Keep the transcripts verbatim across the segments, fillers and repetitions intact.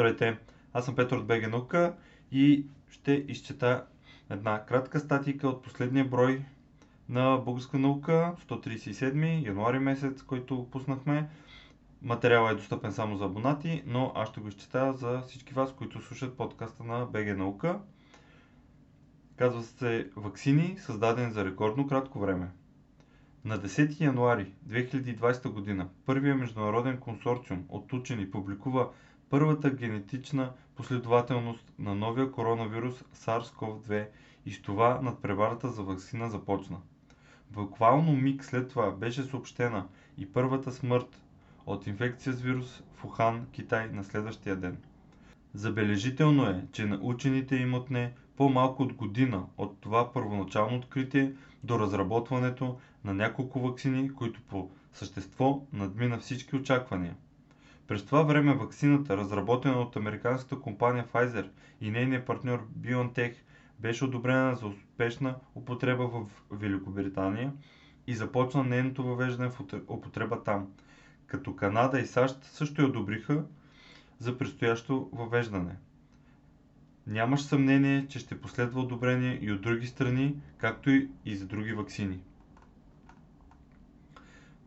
Здравейте, аз съм Петър от БГ Наука и ще изчета една кратка статика от последния брой на Българска наука, сто тридесет и седми, януари месец, който пуснахме. Материалът е достъпен само за абонати, но аз ще го изчета за всички вас, които слушат подкаста на БГ Наука. Казва се "Ваксини, създадени за рекордно кратко време". На десети януари две хиляди и двадесета година първия международен консорциум от учени публикува първата генетична последователност на новия коронавирус SARS-ков две и с това надпреварата за ваксина започна. Буквално миг след това беше съобщена и първата смърт от инфекция с вирус в Ухан, Китай, на следващия ден. Забележително е, че на учените им отне по-малко от година от това първоначално откритие до разработването на няколко ваксини, които по същество надмина всички очаквания. През това време ваксината, разработена от американската компания Pfizer и нейният партньор BioNTech, беше одобрена за успешна употреба в Великобритания и започна нейното въвеждане в употреба там, като Канада и САЩ също я одобриха за предстоящо въвеждане. Нямаш съмнение, че ще последва одобрение и от други страни, както и за други ваксини.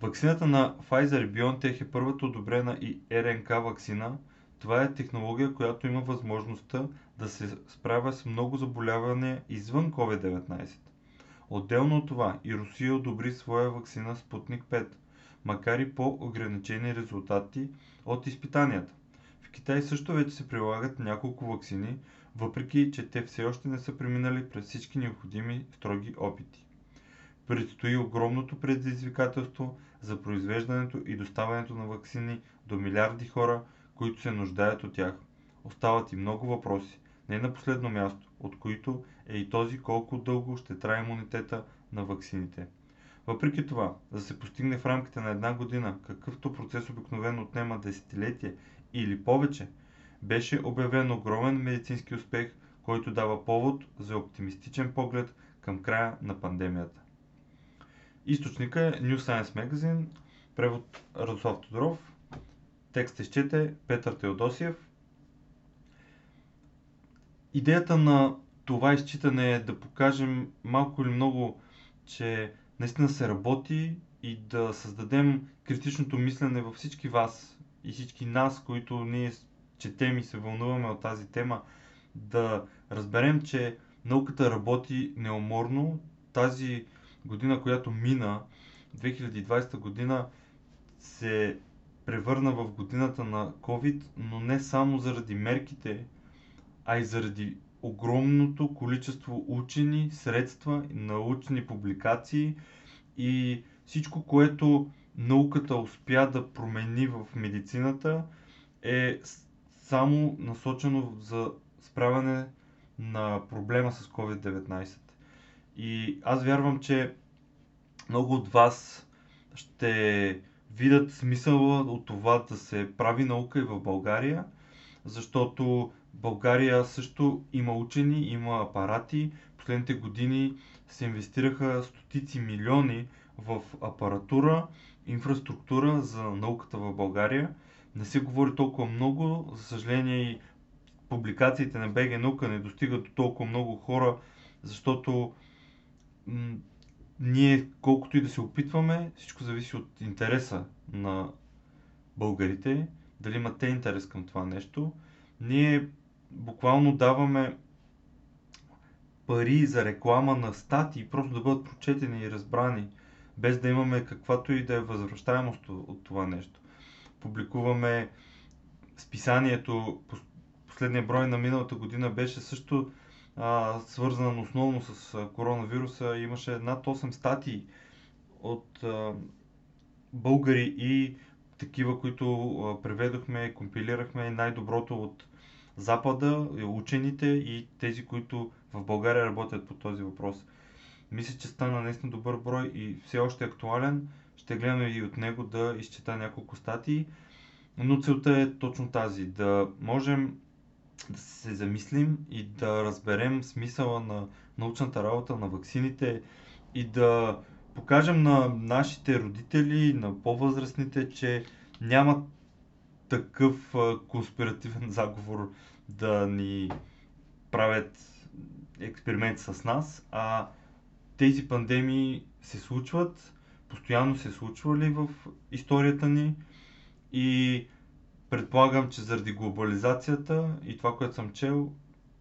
Ваксината на Pfizer и BioNTech е първата одобрена и РНК ваксина. Това е технология, която има възможността да се справя с много заболявания извън ковид деветнайсет. Отделно от това и Русия одобри своя ваксина Sputnik пет, макар и по-ограничени резултати от изпитанията. В Китай също вече се прилагат няколко ваксини, въпреки че те все още не са преминали през всички необходими строги опити. Предстои огромното предизвикателство за произвеждането и доставянето на ваксини до милиарди хора, които се нуждаят от тях. Остават и много въпроси, не на последно място, от които е и този колко дълго ще трае имунитета на ваксините. Въпреки това, да се постигне в рамките на една година, какъвто процес обикновено отнема десетилетие или повече, беше обявен огромен медицински успех, който дава повод за оптимистичен поглед към края на пандемията. Източника е New Science Magazine, превод Радослав Тодоров, текст изчете Петър Теодосиев. Идеята на това изчитане е да покажем малко или много, че наистина се работи и да създадем критичното мислене във всички вас и всички нас, които ние четем и се вълнуваме от тази тема, да разберем, че науката работи неуморно. Тази година, която мина, две хиляди и двадесета година, се превърна в годината на COVID, но не само заради мерките, а и заради огромното количество учени, средства, научни публикации и всичко, което науката успя да промени в медицината, е само насочено за справяне на проблема с ковид деветнайсет. И аз вярвам, че много от вас ще видят смисъла от това да се прави наука и в България, защото България също има учени, има апарати. Последните години се инвестираха стотици милиони в апаратура, инфраструктура за науката в България. Не се говори толкова много, за съжаление и публикациите на БГ Наука не достигат до толкова много хора, защото м- ние колкото и да се опитваме, всичко зависи от интереса на българите, дали имат те интерес към това нещо. Ние буквално даваме пари за реклама на статии, просто да бъдат прочетени и разбрани, без да имаме каквато и да е възвръщаемост от това нещо. Публикуваме списанието, последния брой на миналата година беше също а, свързан основно с коронавируса. Имаше над осем статии от а, българи и такива, които преведохме, компилирахме, най-доброто от Запада, учените и тези, които в България работят по този въпрос. Мисля, че стана наистина добър брой и все още е актуален. Ще гледаме и от него да изчета няколко статии, но целта е точно тази, да можем да се замислим и да разберем смисъла на научната работа, на ваксините и да покажем на нашите родители, на по-възрастните, че няма такъв конспиративен заговор да ни правят експеримент с нас, а тези пандемии се случват, постоянно се случвали в историята ни и предполагам, че заради глобализацията и това, което съм чел,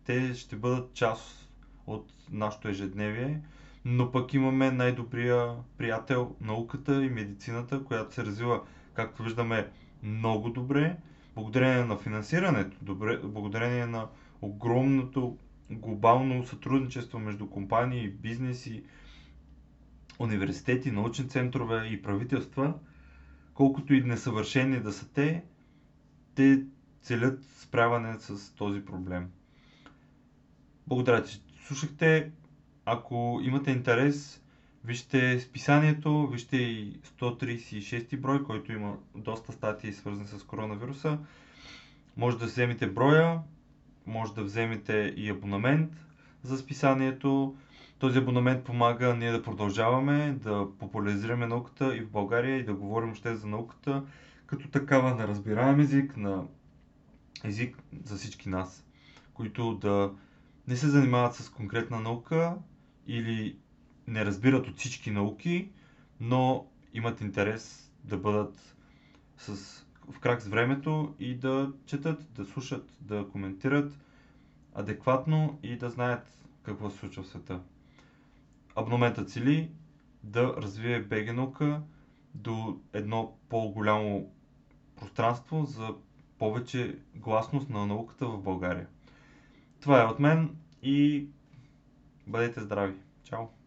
те ще бъдат част от нашето ежедневие, но пък имаме най-добрия приятел, науката и медицината, която се развива, както виждаме, много добре, благодарение на финансирането, добре, благодарение на огромното глобално сътрудничество между компании, бизнеси, университети, научни центрове и правителства. Колкото и несъвършени да са те, те целят справяне с този проблем. Благодаря, че слушахте. Ако имате интерес, вижте списанието, вижте и сто тридесет и шести брой, който има доста статии свързани с коронавируса. Може да вземете броя, може да вземете и абонамент за списанието. Този абонамент помага ние да продължаваме, да популяризираме науката и в България и да говорим още за науката като такава на разбираем език, на език за всички нас, които да не се занимават с конкретна наука или не разбират от всички науки, но имат интерес да бъдат с, в крак с времето и да четат, да слушат, да коментират адекватно и да знаят какво се случва в света. Абонаментът цели да развие БГ Наука до едно по-голямо пространство за повече гласност на науката в България. Това е от мен и бъдете здрави! Чао!